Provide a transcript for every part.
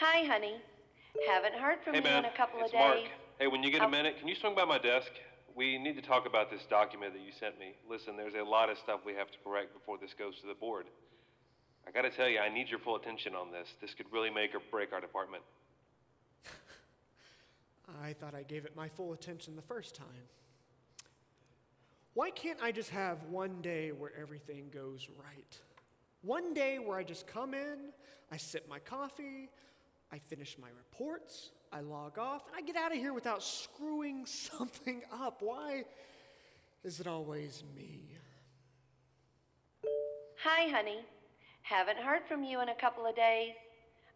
Hi, honey. Haven't heard from you in a couple of days. Mark. Hey, when you get a minute, can you swing by my desk? We need to talk about this document that you sent me. Listen, there's a lot of stuff we have to correct before this goes to the board. I gotta tell you, I need your full attention on this. This could really make or break our department. I thought I gave it my full attention the first time. Why can't I just have one day where everything goes right? One day where I just come in, I sip my coffee, I finish my reports, I log off, and I get out of here without screwing something up. Why is it always me? Hi, honey. Haven't heard from you in a couple of days.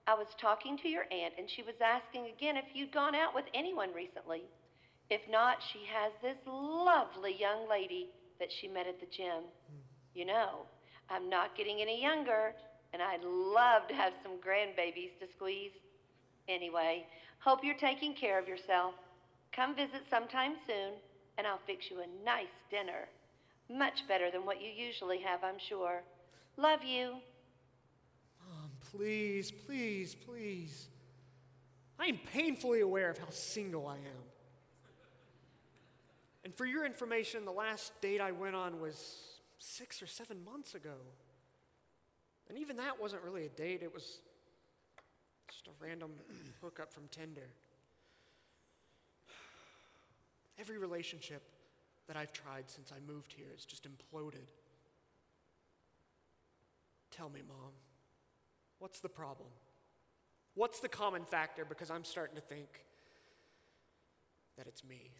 I was talking to your aunt, and she was asking again if you'd gone out with anyone recently. If not, she has this lovely young lady that she met at the gym. You know, I'm not getting any younger, and I'd love to have some grandbabies to squeeze. Anyway, hope you're taking care of yourself. Come visit sometime soon, and I'll fix you a nice dinner. Much better than what you usually have, I'm sure. Love you. Mom, please, please, please. I am painfully aware of how single I am. And for your information, the last date I went on was 6 or 7 months ago. And even that wasn't really a date. It was just a random hookup from Tinder. Every relationship that I've tried since I moved here has just imploded. Tell me, Mom, what's the problem? What's the common factor? Because I'm starting to think that it's me.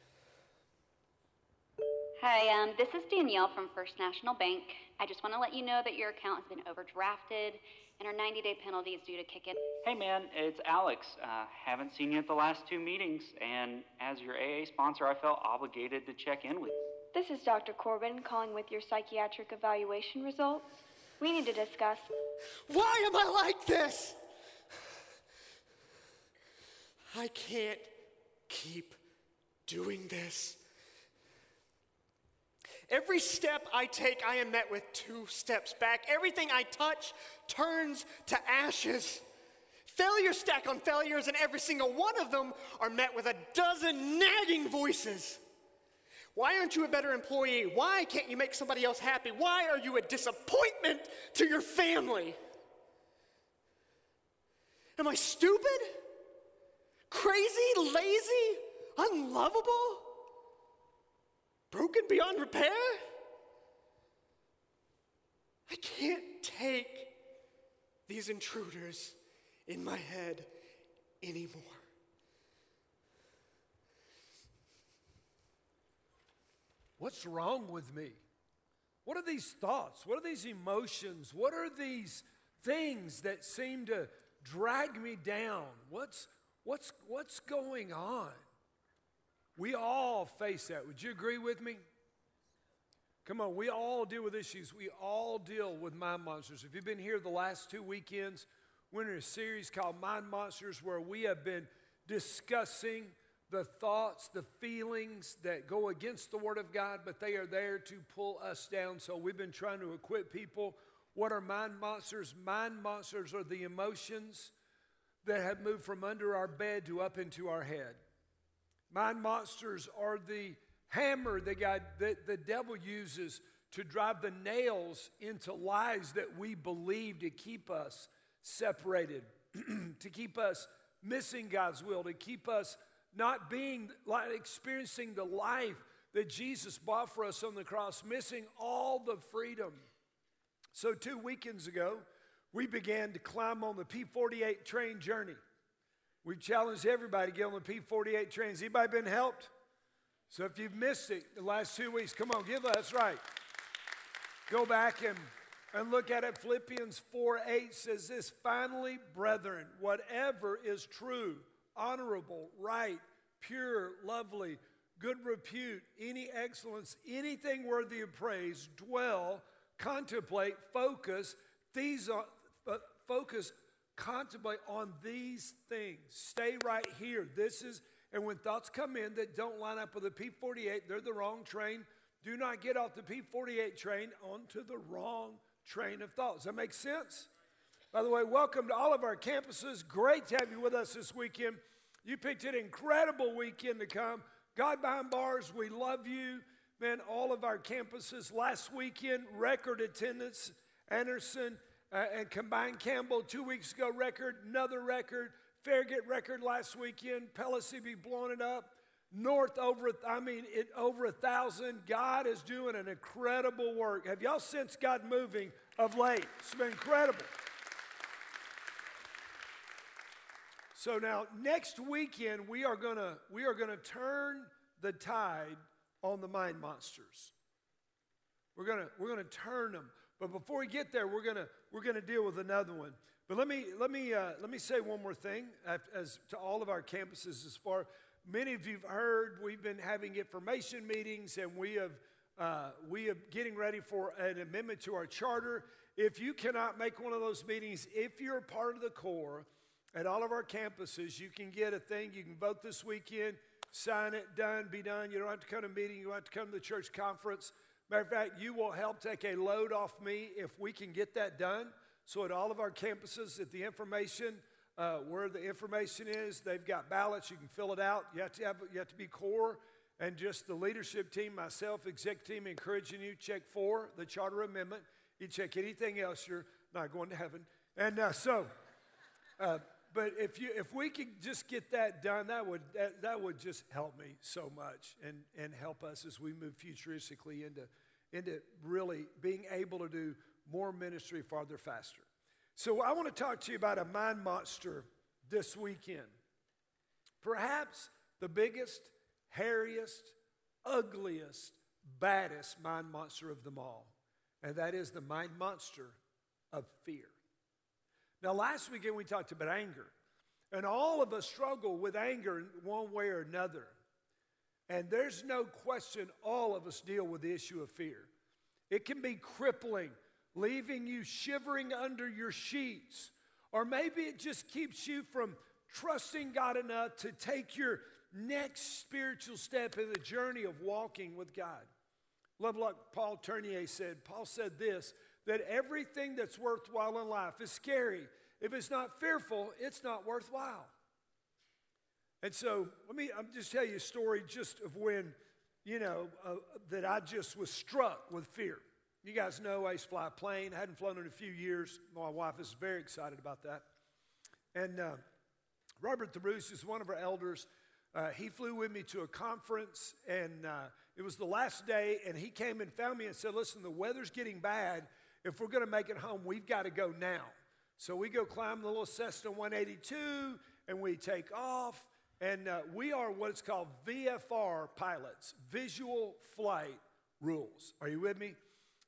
Hi, this is Danielle from First National Bank. I just want to let you know that your account has been overdrafted and our 90-day penalty is due to kick in. Hey, man, it's Alex. Haven't seen you at the last 2 meetings, and as your AA sponsor, I felt obligated to check in with you. This is Dr. Corbin calling with your psychiatric evaluation results. We need to discuss. Why am I like this? I can't keep doing this. Every step I take, I am met with 2 steps back. Everything I touch turns to ashes. Failures stack on failures, and every single one of them are met with a dozen nagging voices. Why aren't you a better employee? Why can't you make somebody else happy? Why are you a disappointment to your family? Am I stupid? Crazy? Lazy? Unlovable? Broken beyond repair? I can't take these intruders in my head anymore. What's wrong with me? What are these thoughts? What are these emotions? What are these things that seem to drag me down? What's going on? We all face that. Would you agree with me? Come on, we all deal with issues. We all deal with mind monsters. If you've been here the last 2 weekends, we're in a series called Mind Monsters where we have been discussing the thoughts, the feelings that go against the Word of God, but they are there to pull us down. So we've been trying to equip people. What are mind monsters? Mind monsters are the emotions that have moved from under our bed to up into our head. Mind monsters are the hammer that the devil uses to drive the nails into lies that we believe to keep us separated, to keep us missing God's will, to keep us not being, experiencing the life that Jesus bought for us on the cross, missing all the freedom. So 2 weekends ago, we began to climb on the P48 train journey. We've challenged everybody to get on the P48 trains. Anybody been helped? So if you've missed it the last 2 weeks, come on, give us right. Go back and look at it. Philippians 4:8 says this, "Finally, brethren, whatever is true, honorable, right, pure, lovely, good repute, any excellence, anything worthy of praise, dwell, contemplate, focus, contemplate on these things." Stay right here. This is, and when thoughts come in that don't line up with the P48, they're the wrong train. Do not get off the P48 train onto the wrong train of thoughts. Does that make sense? By the way, welcome to all of our campuses. Great to have you with us this weekend. You picked an incredible weekend to come. God Behind Bars, we love you. Man, all of our campuses last weekend, record attendance. Anderson and combined Campbell 2 weeks ago, record, another record. Farragut record last weekend. Pellissippi blowing it up. North over 1,000. God is doing an incredible work. Have y'all sensed God moving of late? It's been incredible. So now next weekend we are gonna turn the tide on the mind monsters. We're gonna turn them. But before we get there, we're gonna deal with another one. But let me say one more thing as to all of our campuses. As far, many of you've heard we've been having information meetings, and we are getting ready for an amendment to our charter. If you cannot make one of those meetings, if you're part of the core. At all of our campuses, you can get a thing. You can vote this weekend, sign it, done, be done. You don't have to come to a meeting. You don't have to come to the church conference. Matter of fact, you will help take a load off me if we can get that done. So at all of our campuses, at the information, where the information is, they've got ballots. You can fill it out. You have to be core. And just the leadership team, myself, exec team, encouraging you, check for the charter amendment. You check anything else, you're not going to heaven. And But if we could just get that done, that would just help me so much and help us as we move futuristically into really being able to do more ministry farther, faster. So I want to talk to you about a mind monster this weekend. Perhaps the biggest, hairiest, ugliest, baddest mind monster of them all. And that is the mind monster of fear. Now, last weekend we talked about anger, and all of us struggle with anger in one way or another, and there's no question all of us deal with the issue of fear. It can be crippling, leaving you shivering under your sheets, or maybe it just keeps you from trusting God enough to take your next spiritual step in the journey of walking with God. Love like Paul Tournier said. Paul said this, that everything that's worthwhile in life is scary. If it's not fearful, it's not worthwhile. And so I'm just tell you a story just of when, that I just was struck with fear. You guys know I used to fly a plane. I hadn't flown in a few years. My wife is very excited about that. And Robert Theroux is one of our elders. He flew with me to a conference, and it was the last day, and he came and found me and said, listen, the weather's getting bad. If we're going to make it home, we've got to go now. So we go climb the little Cessna 182, and we take off, and we are what it's called VFR pilots, Visual Flight Rules. Are you with me?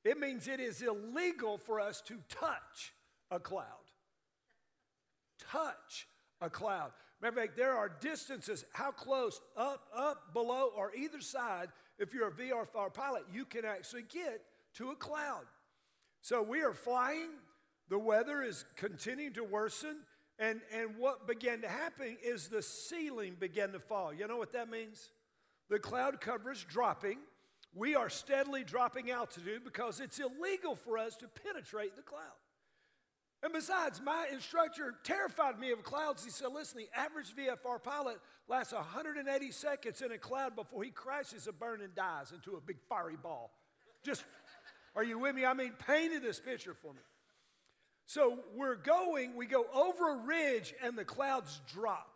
It means it is illegal for us to touch a cloud. Touch a cloud. Matter of fact, there are distances, how close, up, below, or either side, if you're a VFR pilot, you can actually get to a cloud. So we are flying. The weather is continuing to worsen. And what began to happen is the ceiling began to fall. You know what that means? The cloud cover is dropping. We are steadily dropping altitude because it's illegal for us to penetrate the cloud. And besides, my instructor terrified me of clouds. He said, listen, the average VFR pilot lasts 180 seconds in a cloud before he crashes a burn and dies into a big fiery ball. Just, are you with me? Painted this picture for me. So we go over a ridge, and the clouds drop.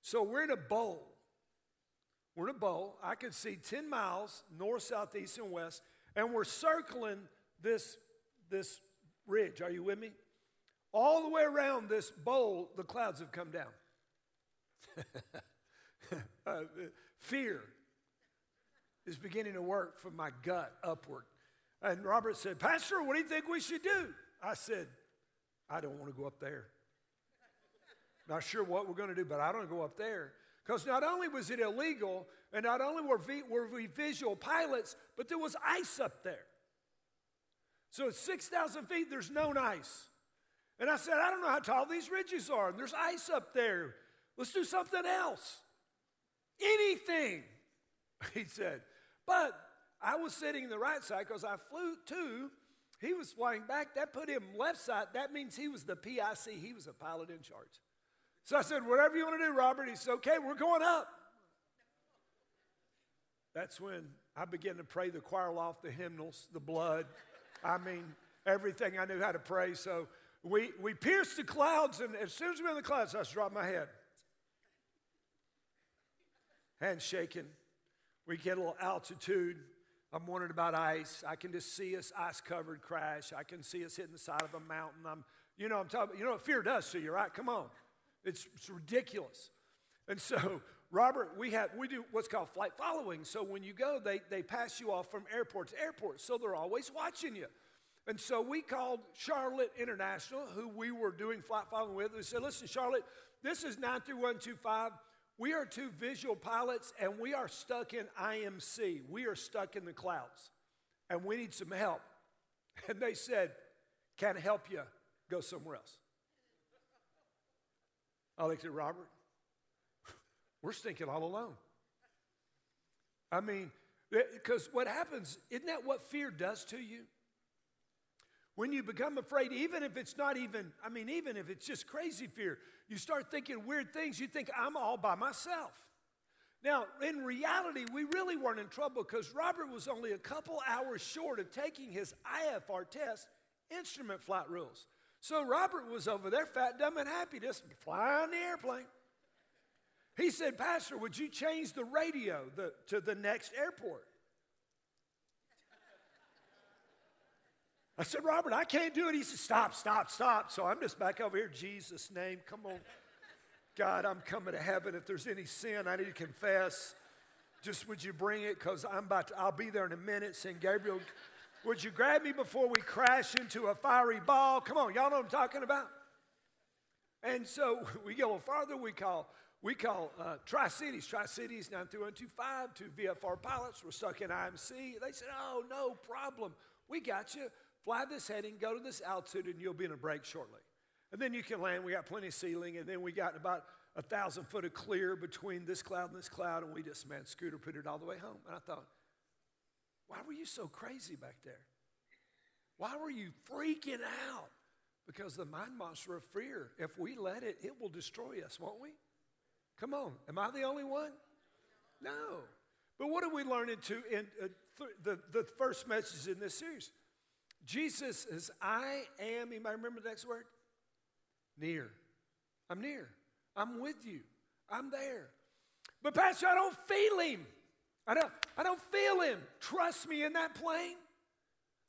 So we're in a bowl. I could see 10 miles, north, south, east, and west, and we're circling this ridge. Are you with me? All the way around this bowl, the clouds have come down. Fear is beginning to work from my gut upward. And Robert said, Pastor, what do you think we should do? I said, I don't want to go up there. Not sure what we're going to do, but I don't go up there. Because not only was it illegal, and not only were we visual pilots, but there was ice up there. So at 6,000 feet, there's known ice. And I said, I don't know how tall these ridges are, and there's ice up there. Let's do something else. Anything, he said. But I was sitting in the right side because I flew to He was flying back. That put him left side. That means he was the PIC. He was a pilot in charge. So I said, whatever you want to do, Robert. He said, okay, we're going up. That's when I began to pray the choir loft, the hymnals, the blood. I mean, everything I knew how to pray. So we pierced the clouds, and as soon as we were in the clouds, I just dropped my head. Hands shaking. We get a little altitude. I'm wondering about ice. I can just see us ice-covered crash. I can see us hitting the side of a mountain. I'm talking about, you know what fear does to you, right? Come on. It's ridiculous. And so, Robert, we do what's called flight following. So when you go, they pass you off from airport to airport. So they're always watching you. And so we called Charlotte International, who we were doing flight following with. We said, listen, Charlotte, this is 93125. We are two visual pilots, and we are stuck in IMC. We are stuck in the clouds, and we need some help. And they said, can't help you. Go somewhere else. I looked at Robert. We're stinking all alone. I mean, because what happens, isn't that what fear does to you? When you become afraid, even if it's just crazy fear, you start thinking weird things. You think, I'm all by myself. Now, in reality, we really weren't in trouble because Robert was only a couple hours short of taking his IFR test, instrument flight rules. So Robert was over there, fat, dumb, and happy, just flying the airplane. He said, Pastor, would you change the radio to the next airport? I said, Robert, I can't do it. He said, stop. So I'm just back over here, Jesus' name, come on. God, I'm coming to heaven. If there's any sin I need to confess, just would you bring it, because I'll be there in a minute. Saint Gabriel, would you grab me before we crash into a fiery ball? Come on, y'all know what I'm talking about? And so we go a little farther. We call Tri-Cities, 93125, two VFR pilots. We're stuck in IMC. They said, oh, no problem. We got you. Fly this heading, go to this altitude, and you'll be in a break shortly. And then you can land. We got plenty of ceiling, and then we got about 1,000 foot of clear between this cloud and this cloud, and we just, man, scooter-pooted all the way home. And I thought, why were you so crazy back there? Why were you freaking out? Because the mind monster of fear, if we let it, it will destroy us, won't we? Come on. Am I the only one? No. But what did we learn in the first message in this series? Jesus is, I am, anybody remember the next word? Near. I'm near. I'm with you. I'm there. But Pastor, I don't feel him. I don't feel him. Trust me, in that plane,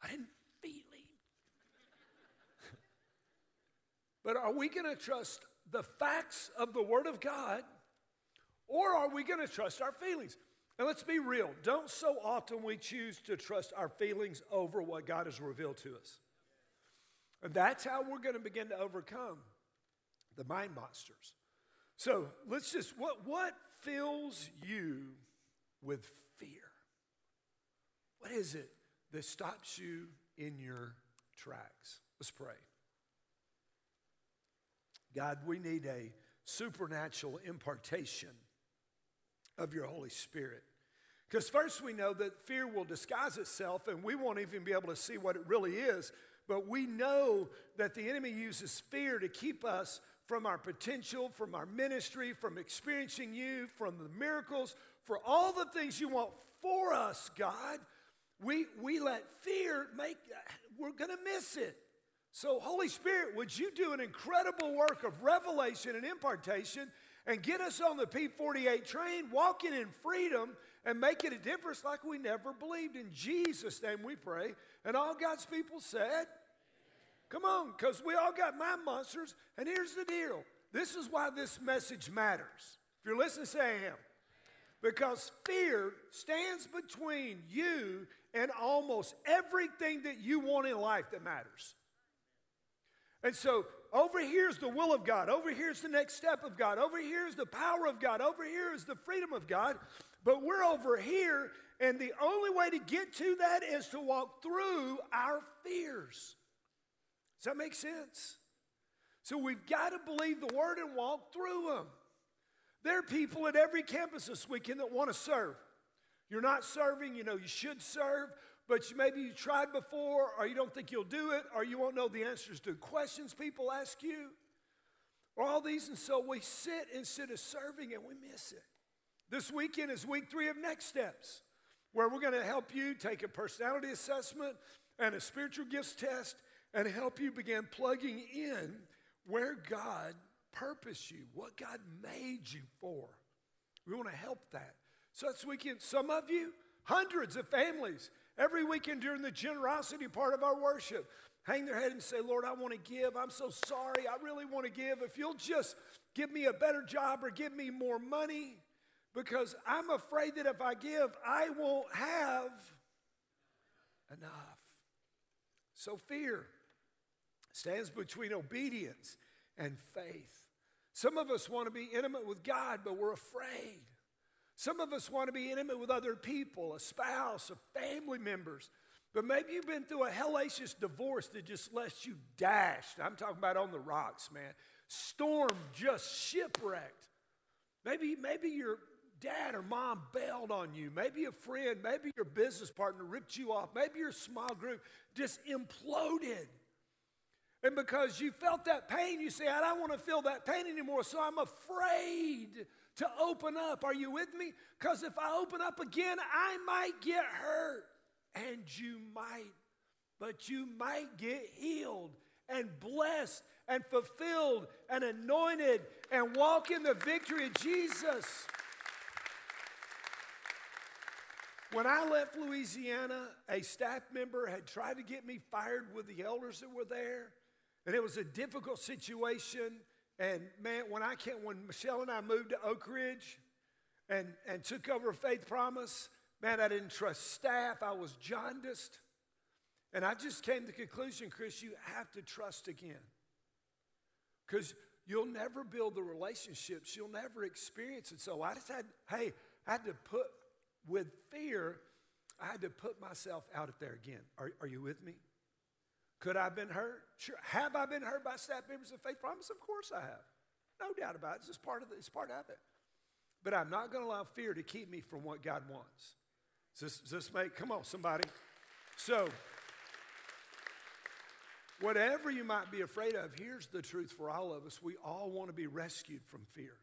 I didn't feel him. But are we going to trust the facts of the Word of God, or are we going to trust our feelings? And let's be real. Don't so often we choose to trust our feelings over what God has revealed to us. And that's how we're going to begin to overcome the mind monsters. So let's just, what fills you with fear? What is it that stops you in your tracks? Let's pray. God, we need a supernatural impartation of your Holy Spirit. Because first we know that fear will disguise itself and we won't even be able to see what it really is, but we know that the enemy uses fear to keep us from our potential, from our ministry, from experiencing you, from the miracles, for all the things you want for us, God. We let fear make, we're going to miss it. So Holy Spirit, would you do an incredible work of revelation and impartation and get us on the P48 train, walking in freedom, and making a difference like we never believed. In Jesus' name we pray. And all God's people said, amen. Come on, because we all got mind monsters. And here's the deal. This is why this message matters. If you're listening, say I am. Because fear stands between you and almost everything that you want in life that matters. And so, over here is the will of God. Over here is the next step of God. Over here is the power of God. Over here is the freedom of God. But we're over here, and the only way to get to that is to walk through our fears. Does that make sense? So we've got to believe the Word and walk through them. There are people at every campus this weekend that want to serve. You're not serving. You know you should serve. but maybe you tried before, or you don't think you'll do it, or you won't know the answers to questions people ask you, or all these. And so we sit instead of serving, and we miss it. This weekend is week 3 of Next Steps, where we're going to help you take a personality assessment and a spiritual gifts test and help you begin plugging in where God purposed you, what God made you for. We want to help that. So this weekend, some of you, hundreds of families, every weekend during the generosity part of our worship, hang their head and say, Lord, I want to give. I'm so sorry. I really want to give. If you'll just give me a better job or give me more money, because I'm afraid that if I give, I won't have enough. So fear stands between obedience and faith. Some of us want to be intimate with God, but we're afraid. Some of us want to be intimate with other people, a spouse, a family members. But maybe you've been through a hellacious divorce that just left you dashed. I'm talking about on the rocks, man. Storm, just shipwrecked. Maybe your dad or mom bailed on you. Maybe a friend, maybe your business partner ripped you off. Maybe your small group just imploded. And because you felt that pain, you say, I don't want to feel that pain anymore, so I'm afraid to open up. Are you with me? Because if I open up again, I might get hurt. And you might. But you might get healed and blessed and fulfilled and anointed and walk in the victory of Jesus. When I left Louisiana, a staff member had tried to get me fired with the elders that were there. And it was a difficult situation. And man, when Michelle and I moved to Oak Ridge and took over Faith Promise, man, I didn't trust staff. I was jaundiced. And I just came to the conclusion, Chris, you have to trust again. Because you'll never build the relationships. You'll never experience it. So I decided, hey, I had to put... with fear, I had to put myself out there again. Are you with me? Could I have been hurt? Sure. Have I been hurt by staff members of Faith Promise? Of course I have. No doubt about it. It's part of it. But I'm not going to allow fear to keep me from what God wants. Does this make, come on, somebody. So, whatever you might be afraid of, here's the truth for all of us. We all want to be rescued from fear.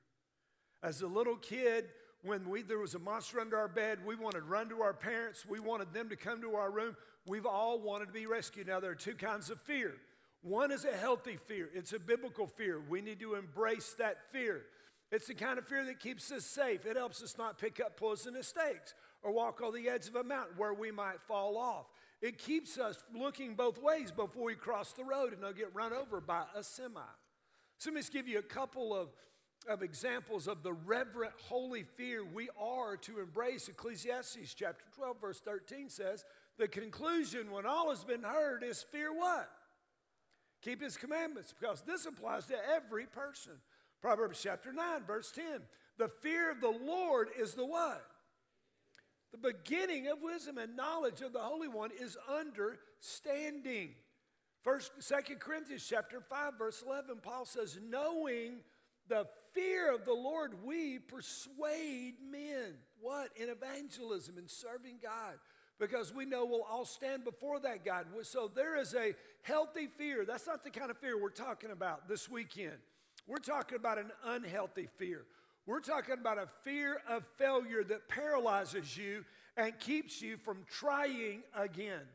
As a little kid, when there was a monster under our bed, we wanted to run to our parents. We wanted them to come to our room. We've all wanted to be rescued. Now, there are two kinds of fear. One is a healthy fear. It's a biblical fear. We need to embrace that fear. It's the kind of fear that keeps us safe. It helps us not pick up poisonous snakes or walk on the edge of a mountain where we might fall off. It keeps us looking both ways before we cross the road and don't get run over by a semi. So let me just give you a couple of examples of the reverent, holy fear we are to embrace. Ecclesiastes chapter 12, verse 13 says, the conclusion when all has been heard is fear what? Keep his commandments, because this applies to every person. Proverbs chapter 9, verse 10, the fear of the Lord is the what? The beginning of wisdom, and knowledge of the Holy One is understanding. 2 Corinthians chapter 5, verse 11, Paul says, knowing the fear of the Lord, we persuade men. What? In evangelism, in serving God. Because we know we'll all stand before that God. So there is a healthy fear. That's not the kind of fear we're talking about this weekend. We're talking about an unhealthy fear. We're talking about a fear of failure that paralyzes you and keeps you from trying again.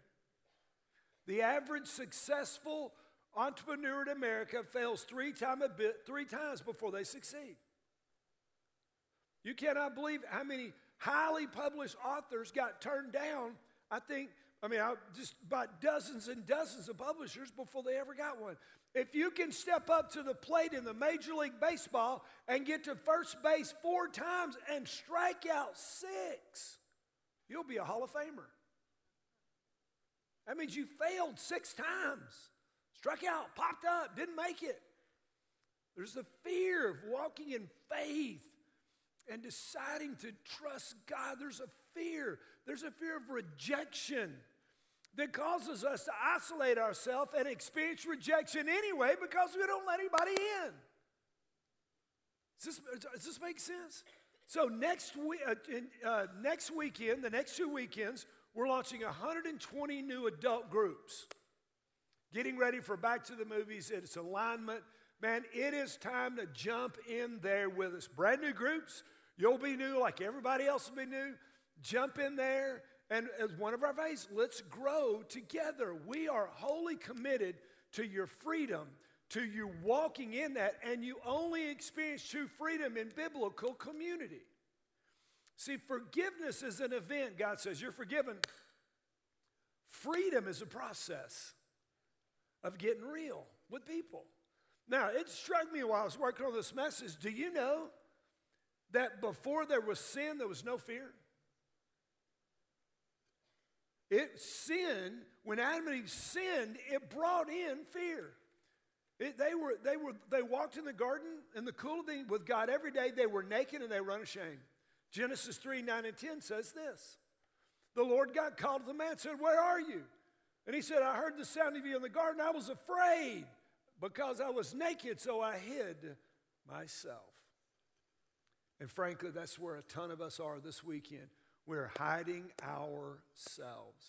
The average successful entrepreneur in America fails three times before they succeed. You cannot believe how many highly published authors got turned down, just by dozens and dozens of publishers before they ever got one. If you can step up to the plate in the Major League Baseball and get to first base 4 times and strike out 6, you'll be a Hall of Famer. That means you failed 6 times. Struck out, popped up, didn't make it. There's the fear of walking in faith and deciding to trust God. There's a fear. There's a fear of rejection that causes us to isolate ourselves and experience rejection anyway because we don't let anybody in. Does this make sense? So next weekend, the next 2 weekends, we're launching 120 new adult groups, getting ready for Back to the Movies. It's alignment. Man, it is time to jump in there with us. Brand new groups. You'll be new like everybody else will be new. Jump in there. And as one of our values, let's grow together. We are wholly committed to your freedom, to you walking in that, and you only experience true freedom in biblical community. See, forgiveness is an event. God says, you're forgiven. Freedom is a process of getting real with people. Now, it struck me while I was working on this message, do you know that before there was sin, there was no fear? Sin, when Adam and Eve sinned, it brought in fear. They walked in the garden in the cool of the with God every day. They were naked and they were unashamed. Genesis 3, 9 and 10 says this. The Lord God called to the man and said, where are you? And he said, I heard the sound of you in the garden. I was afraid because I was naked, so I hid myself. And frankly, that's where a ton of us are this weekend. We're hiding ourselves.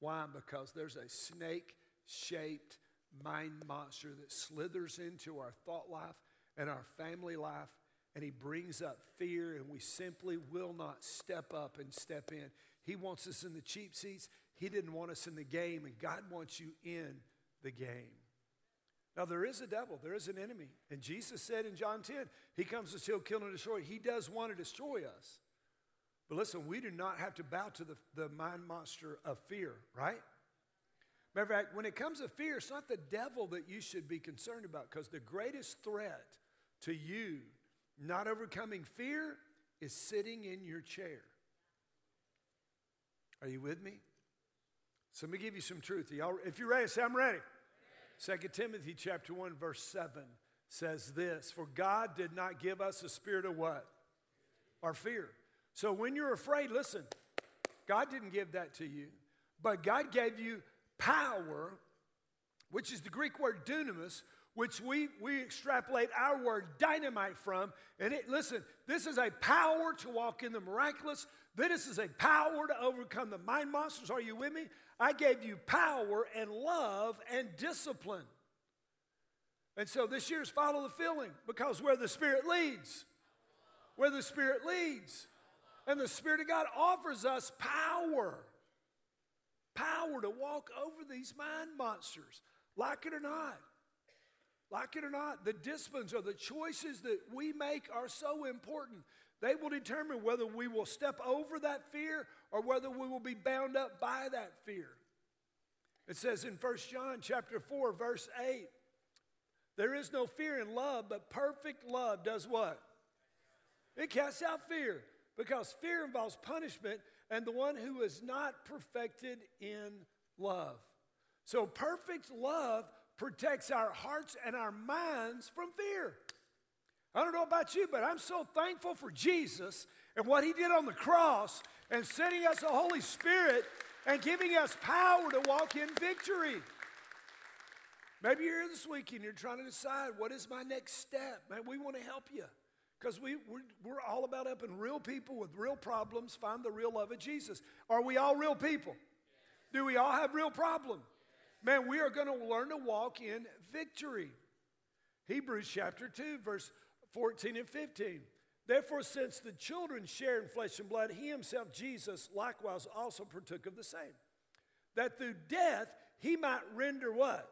Why? Because there's a snake-shaped mind monster that slithers into our thought life and our family life, and he brings up fear, and we simply will not step up and step in. He wants us in the cheap seats. He didn't want us in the game, and God wants you in the game. Now, there is a devil. There is an enemy. And Jesus said in John 10, he comes to steal, kill, and destroy. He does want to destroy us. But listen, we do not have to bow to the mind monster of fear, right? Matter of fact, when it comes to fear, it's not the devil that you should be concerned about, because the greatest threat to you not overcoming fear is sitting in your chair. Are you with me? So let me give you some truth. If you're ready, say, I'm ready. 2 Timothy chapter 1, verse 7 says this, for God did not give us a spirit of what? Our fear. So when you're afraid, listen, God didn't give that to you, but God gave you power, which is the Greek word dunamis, which we extrapolate our word dynamite from. And listen, this is a power to walk in the miraculous. This is a power to overcome the mind monsters. Are you with me? I gave you power and love and discipline. And so this year's follow the feeling, because where the Spirit leads, where the Spirit leads. And the Spirit of God offers us power to walk over these mind monsters, like it or not. Like it or not, the disciplines or the choices that we make are so important. They will determine whether we will step over that fear or whether we will be bound up by that fear. It says in 1 John chapter 4, verse 8, there is no fear in love, but perfect love does what? It casts out fear. Because fear involves punishment and the one who is not perfected in love. So perfect love protects our hearts and our minds from fear. I don't know about you, but I'm so thankful for Jesus and what he did on the cross and sending us the Holy Spirit and giving us power to walk in victory. Maybe you're here this weekend, you're trying to decide, what is my next step? Man, we want to help you. Because we're all about helping real people with real problems find the real love of Jesus. Are we all real people? Yes. Do we all have real problems? Yes. Man, we are going to learn to walk in victory. Hebrews chapter 2, verse 14 and 15. Therefore, since the children share in flesh and blood, he himself, Jesus, likewise also partook of the same. That through death, he might render what?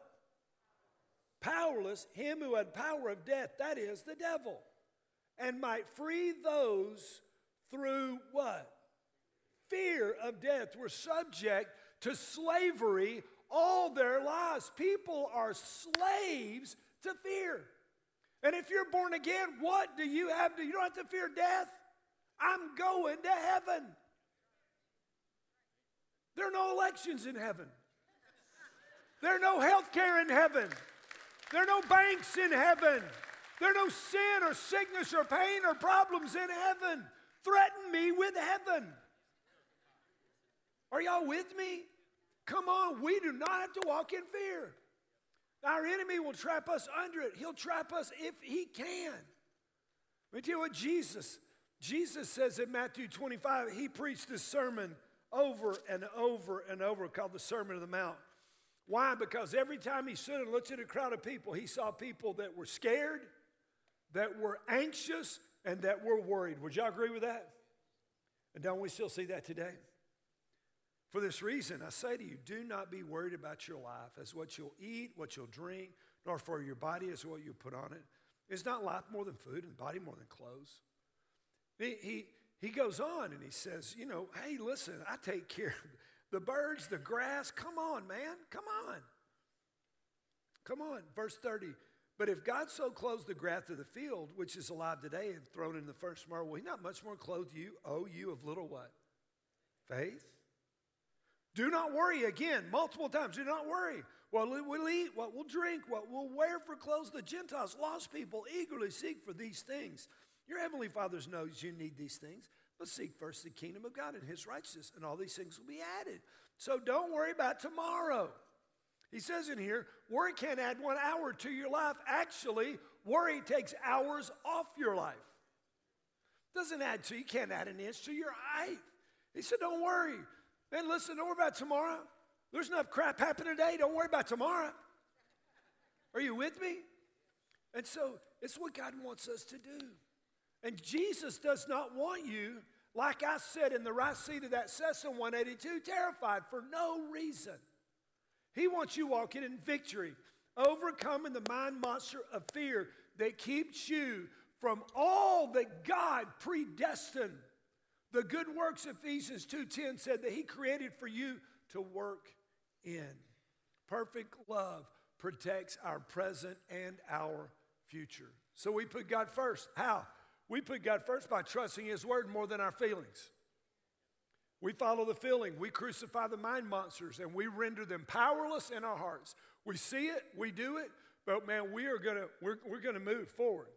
Powerless him who had power of death, that is, the devil. And might free those through what? Fear of death. We're subject to slavery all their lives. People are slaves to fear. And if you're born again, what do you have to? You don't have to fear death. I'm going to heaven. There are no elections in heaven. There are no health care in heaven. There are no banks in heaven. There are no sin or sickness or pain or problems in heaven. Threaten me with heaven. Are y'all with me? Come on, we do not have to walk in fear. Our enemy will trap us under it. He'll trap us if he can. Let me tell you what Jesus says in Matthew 25. He preached this sermon over and over and over, called the Sermon of the Mount. Why? Because every time he stood and looked at a crowd of people, he saw people that were scared, that were anxious, and that were worried. Would y'all agree with that? And don't we still see that today? For this reason, I say to you, do not be worried about your life as what you'll eat, what you'll drink, nor for your body as what you'll put on it. Is not life more than food and body more than clothes? He goes on and he says, you know, hey, listen, I take care of the birds, the grass. Come on, man. Come on. Come on. Verse 30. But if God so clothes the grass of the field, which is alive today and thrown in the first tomorrow, will he not much more clothe you, O you of little what? Faith. Do not worry, again, multiple times. Do not worry. What we'll eat, what we'll drink, what we'll wear for clothes. The Gentiles, lost people, eagerly seek for these things. Your heavenly Father knows you need these things, but seek first the kingdom of God and his righteousness, and all these things will be added. So don't worry about tomorrow. He says in here, worry can't add 1 hour to your life. Actually, worry takes hours off your life. Doesn't add to, you can't add an inch to your height. He said, don't worry. Man, listen, don't worry about tomorrow. There's enough crap happening today. Don't worry about tomorrow. Are you with me? And so it's what God wants us to do. And Jesus does not want you, like I said in the right seat of that Cessna 182, terrified for no reason. He wants you walking in victory, overcoming the mind monster of fear that keeps you from all that God predestined. The good works, Ephesians 2:10 said that he created for you to work in. Perfect love protects our present and our future. So we put God first. How? We put God first by trusting his word more than our feelings. We follow the feeling. We crucify the mind monsters, and we render them powerless in our hearts. We see it. We do it. But, man, we're gonna move forward.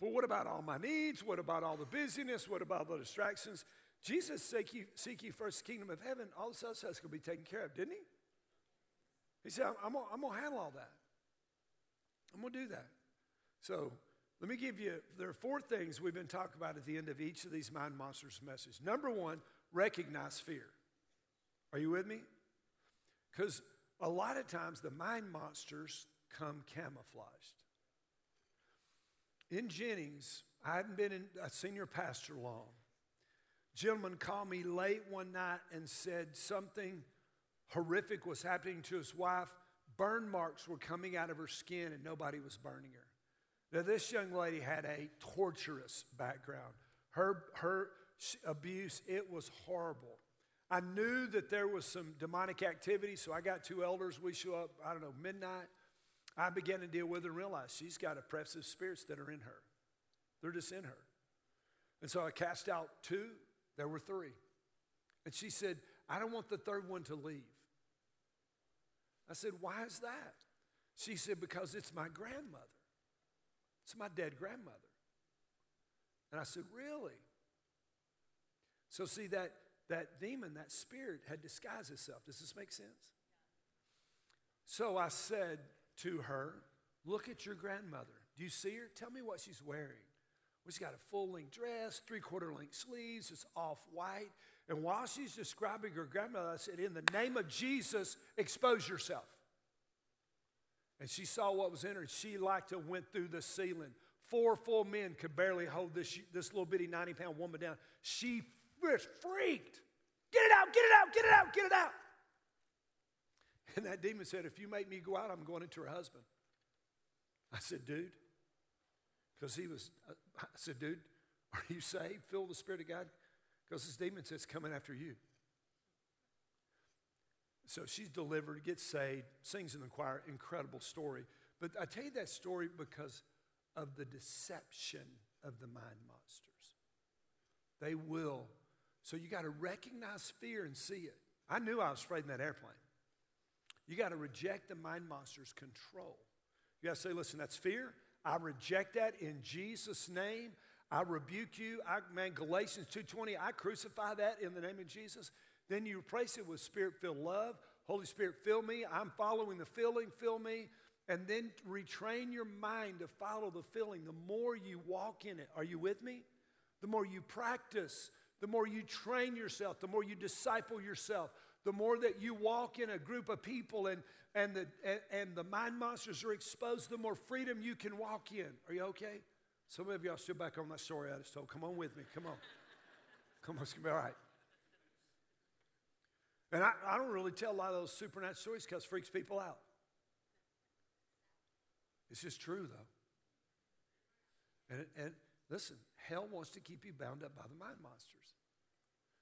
But what about all my needs? What about all the busyness? What about all the distractions? Jesus, seek ye first the kingdom of heaven. All this other stuff's going to be taken care of, didn't he? He said, I'm going to handle all that. I'm going to do that. So let me give you, there are 4 things we've been talking about at the end of each of these Mind Monsters messages. Number one, recognize fear. Are you with me? Because a lot of times the mind monsters come camouflaged. In Jennings, I hadn't been a senior pastor long. A gentleman called me late one night and said something horrific was happening to his wife. Burn marks were coming out of her skin and nobody was burning her. Now, this young lady had a torturous background. Her abuse, it was horrible. I knew that there was some demonic activity, so I got 2 elders. We show up, I don't know, midnight. I began to deal with her and realized she's got oppressive spirits that are in her. They're just in her. And so I cast out 2. There were 3. And she said, I don't want the 3rd one to leave. I said, why is that? She said, because it's my grandmother. It's my dead grandmother. And I said, really? So see, that demon, that spirit had disguised itself. Does this make sense? So I said to her, look at your grandmother. Do you see her? Tell me what she's wearing. Well, she's got a full-length dress, three-quarter-length sleeves. It's off-white. And while she's describing her grandmother, I said, in the name of Jesus, expose yourself. And she saw what was in her. She like to went through the ceiling. 4 full men could barely hold this little bitty 90-pound woman down. She freaked. Get it out, get it out, get it out, get it out. And that demon said, if you make me go out, I'm going into her husband. I said, dude, are you saved, filled with the Spirit of God? Because this demon says, coming after you. So she's delivered, gets saved, sings in the choir, incredible story. But I tell you that story because of the deception of the mind monsters. They will. So you got to recognize fear and see it. I knew I was afraid in that airplane. You got to reject the mind monster's control. You got to say, listen, that's fear. I reject that in Jesus' name. I rebuke you. Galatians 2:20, I crucify that in the name of Jesus. Then you replace it with Spirit-filled love. Holy Spirit, fill me. I'm following the feeling, fill me. And then retrain your mind to follow the feeling. The more you walk in it, are you with me? The more you practice, the more you train yourself, the more you disciple yourself, the more that you walk in a group of people and the mind monsters are exposed, the more freedom you can walk in. Are you okay? Some of y'all still back on that story I just told. Come on with me. Come on. Come on. It's going to be all right. And I don't really tell a lot of those supernatural stories because it freaks people out. It's just true, though. And listen, hell wants to keep you bound up by the mind monsters.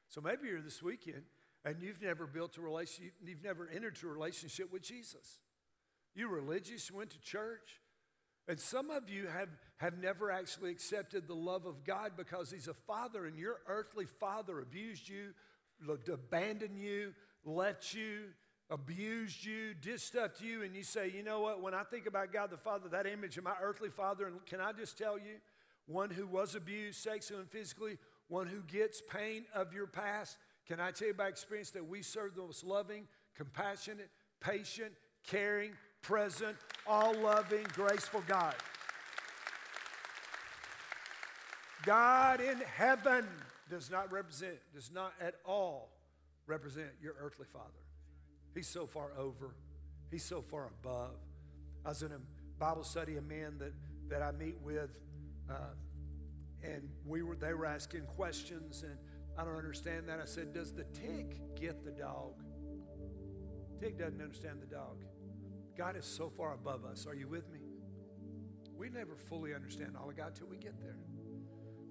So maybe you're this weekend and you've never built a relationship, you've never entered a relationship with Jesus. You're religious, went to church. And some of you have never actually accepted the love of God because he's a father and your earthly father abused you, abandoned you, left you, abused you, did stuff to you, and you say, you know what, when I think about God the Father, that image of my earthly father, and can I just tell you, one who was abused sexually and physically, one who gets pain of your past, can I tell you by experience that we serve the most loving, compassionate, patient, caring, present, all-loving, graceful God. God in heaven does not at all represent your earthly father. He's so far over. He's so far above. I was in a Bible study, a man that I meet with, and they were asking questions, and I don't understand that. I said, does the tick get the dog? Tick doesn't understand the dog. God is so far above us. Are you with me? We never fully understand all of God till we get there.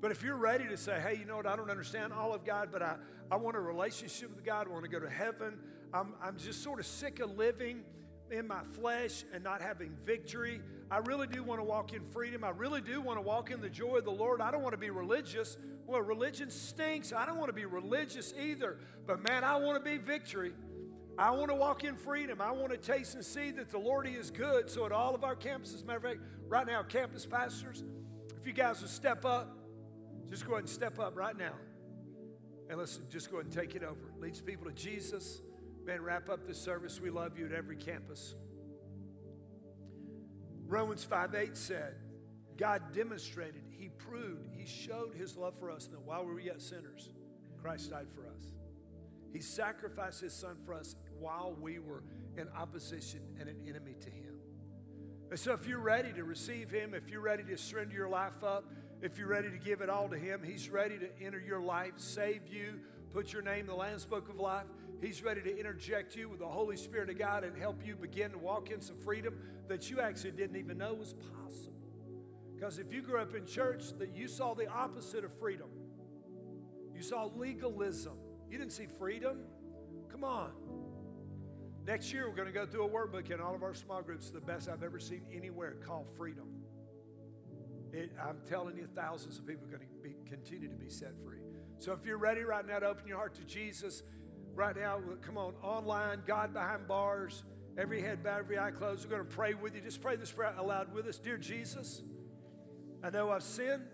But if you're ready to say, hey, you know what, I don't understand all of God, but I want a relationship with God. I want to go to heaven. I'm just sort of sick of living in my flesh and not having victory. I really do want to walk in freedom. I really do want to walk in the joy of the Lord. I don't want to be religious. Well, religion stinks. I don't want to be religious either. But, man, I want to be victory. I want to walk in freedom. I want to taste and see that the Lord, he is good. So at all of our campuses, as a matter of fact, right now, campus pastors, if you guys would step up, just go ahead and step up right now. And listen, just go ahead and take it over. It leads people to Jesus. Man, wrap up this service. We love you at every campus. Romans 5:8 said, God demonstrated, he proved, he showed his love for us, and that while we were yet sinners, Christ died for us. He sacrificed his son for us while we were in opposition and an enemy to him. And so if you're ready to receive him, if you're ready to surrender your life up, if you're ready to give it all to him, he's ready to enter your life, save you, put your name in the Lamb's Book of Life. He's ready to interject you with the Holy Spirit of God and help you begin to walk in some freedom that you actually didn't even know was possible. Because if you grew up in church, that you saw the opposite of freedom. You saw legalism. You didn't see freedom. Come on. Next year, we're going to go through a workbook in all of our small groups, the best I've ever seen anywhere, called Freedom. I'm telling you, thousands of people are going to continue to be set free. So if you're ready right now to open your heart to Jesus, right now, come on, online, God behind bars, every head bowed, every eye closed. We're going to pray with you. Just pray this prayer aloud with us. Dear Jesus, I know I've sinned.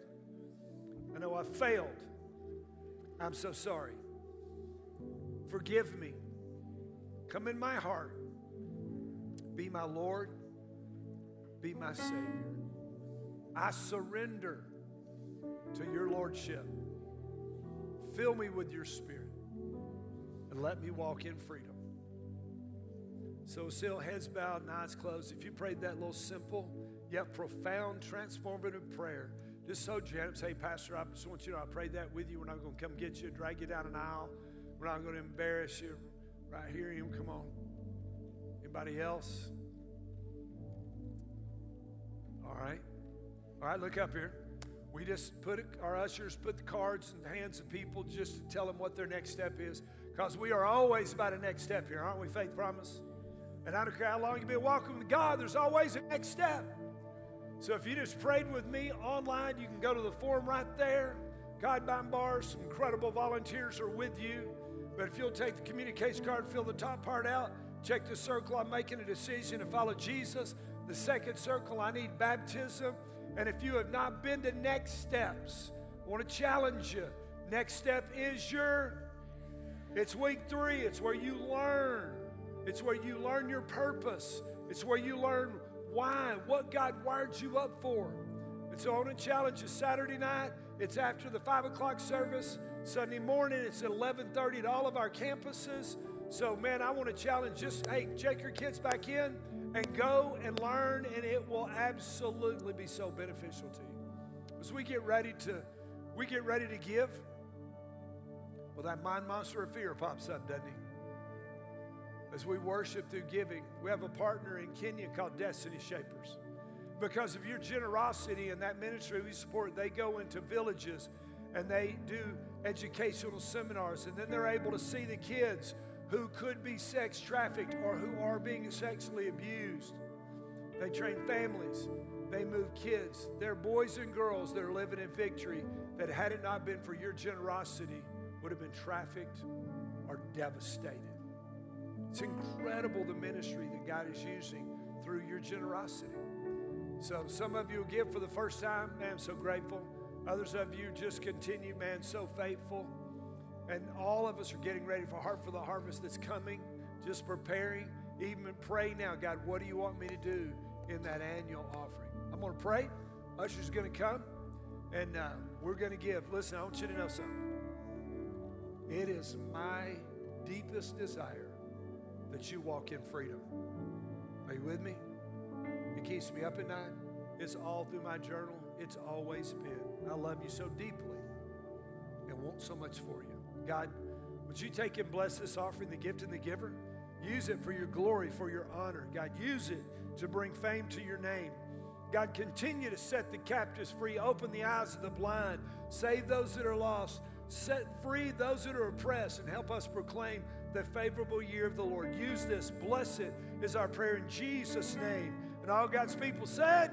I know I've failed. I'm so sorry. Forgive me. Come in my heart. Be my Lord. Be my Savior. I surrender to your Lordship. Fill me with your Spirit and let me walk in freedom. So still heads bowed and eyes closed. If you prayed that little simple yet profound transformative prayer, just hold your hand up and say, Pastor, I just want you to know I prayed that with you. We're not going to come get you, drag you down an aisle. We're not going to embarrass you. Right here, him. Come on. Anybody else? All right. All right, look up here. We just our ushers put the cards in the hands of people just to tell them what their next step is, because we are always about a next step here, aren't we, Faith Promise? And I don't care how long you've been walking with God, there's always a next step. So if you just prayed with me online, you can go to the form right there. God behind bars, some incredible volunteers are with you. But if you'll take the communication card, fill the top part out, check the circle, I'm making a decision to follow Jesus. The second circle, I need baptism. And if you have not been to Next Steps, I want to challenge you. Next Step is it's week 3. It's where you learn. It's where you learn your purpose. It's where you learn why, what God wired you up for. And so I want to challenge you Saturday night. It's after the 5 o'clock service. Sunday morning, it's at 11:30 at all of our campuses. So, man, I want to challenge just, hey, take your kids back in and go and learn, and it will absolutely be so beneficial to you. As we get ready to give, well, that mind monster of fear pops up, doesn't he? As we worship through giving, we have a partner in Kenya called Destiny Shapers. Because of your generosity in that ministry we support, they go into villages and they do educational seminars, and then they're able to see the kids who could be sex trafficked or who are being sexually abused. They train families. They move kids. They're boys and girls that are living in victory that, had it not been for your generosity, would have been trafficked or devastated. It's incredible the ministry that God is using through your generosity. So some of you will give for the first time. Man, I'm so grateful. Others of you just continue, man, so faithful. And all of us are getting ready for Heart for the Harvest that's coming, just preparing, even pray now, God, what do you want me to do in that annual offering? I'm going to pray. Usher's going to come, and we're going to give. Listen, I want you to know something. It is my deepest desire that you walk in freedom. Are you with me? It keeps me up at night. It's all through my journal. It's always been. I love you so deeply and want so much for you. God, would you take and bless this offering, the gift and the giver? Use it for your glory, for your honor. God, use it to bring fame to your name. God, continue to set the captives free. Open the eyes of the blind. Save those that are lost. Set free those that are oppressed, and help us proclaim the favorable year of the Lord. Use this. Bless it is our prayer in Jesus' name. And all God's people said,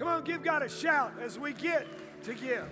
come on, give God a shout as we get to give.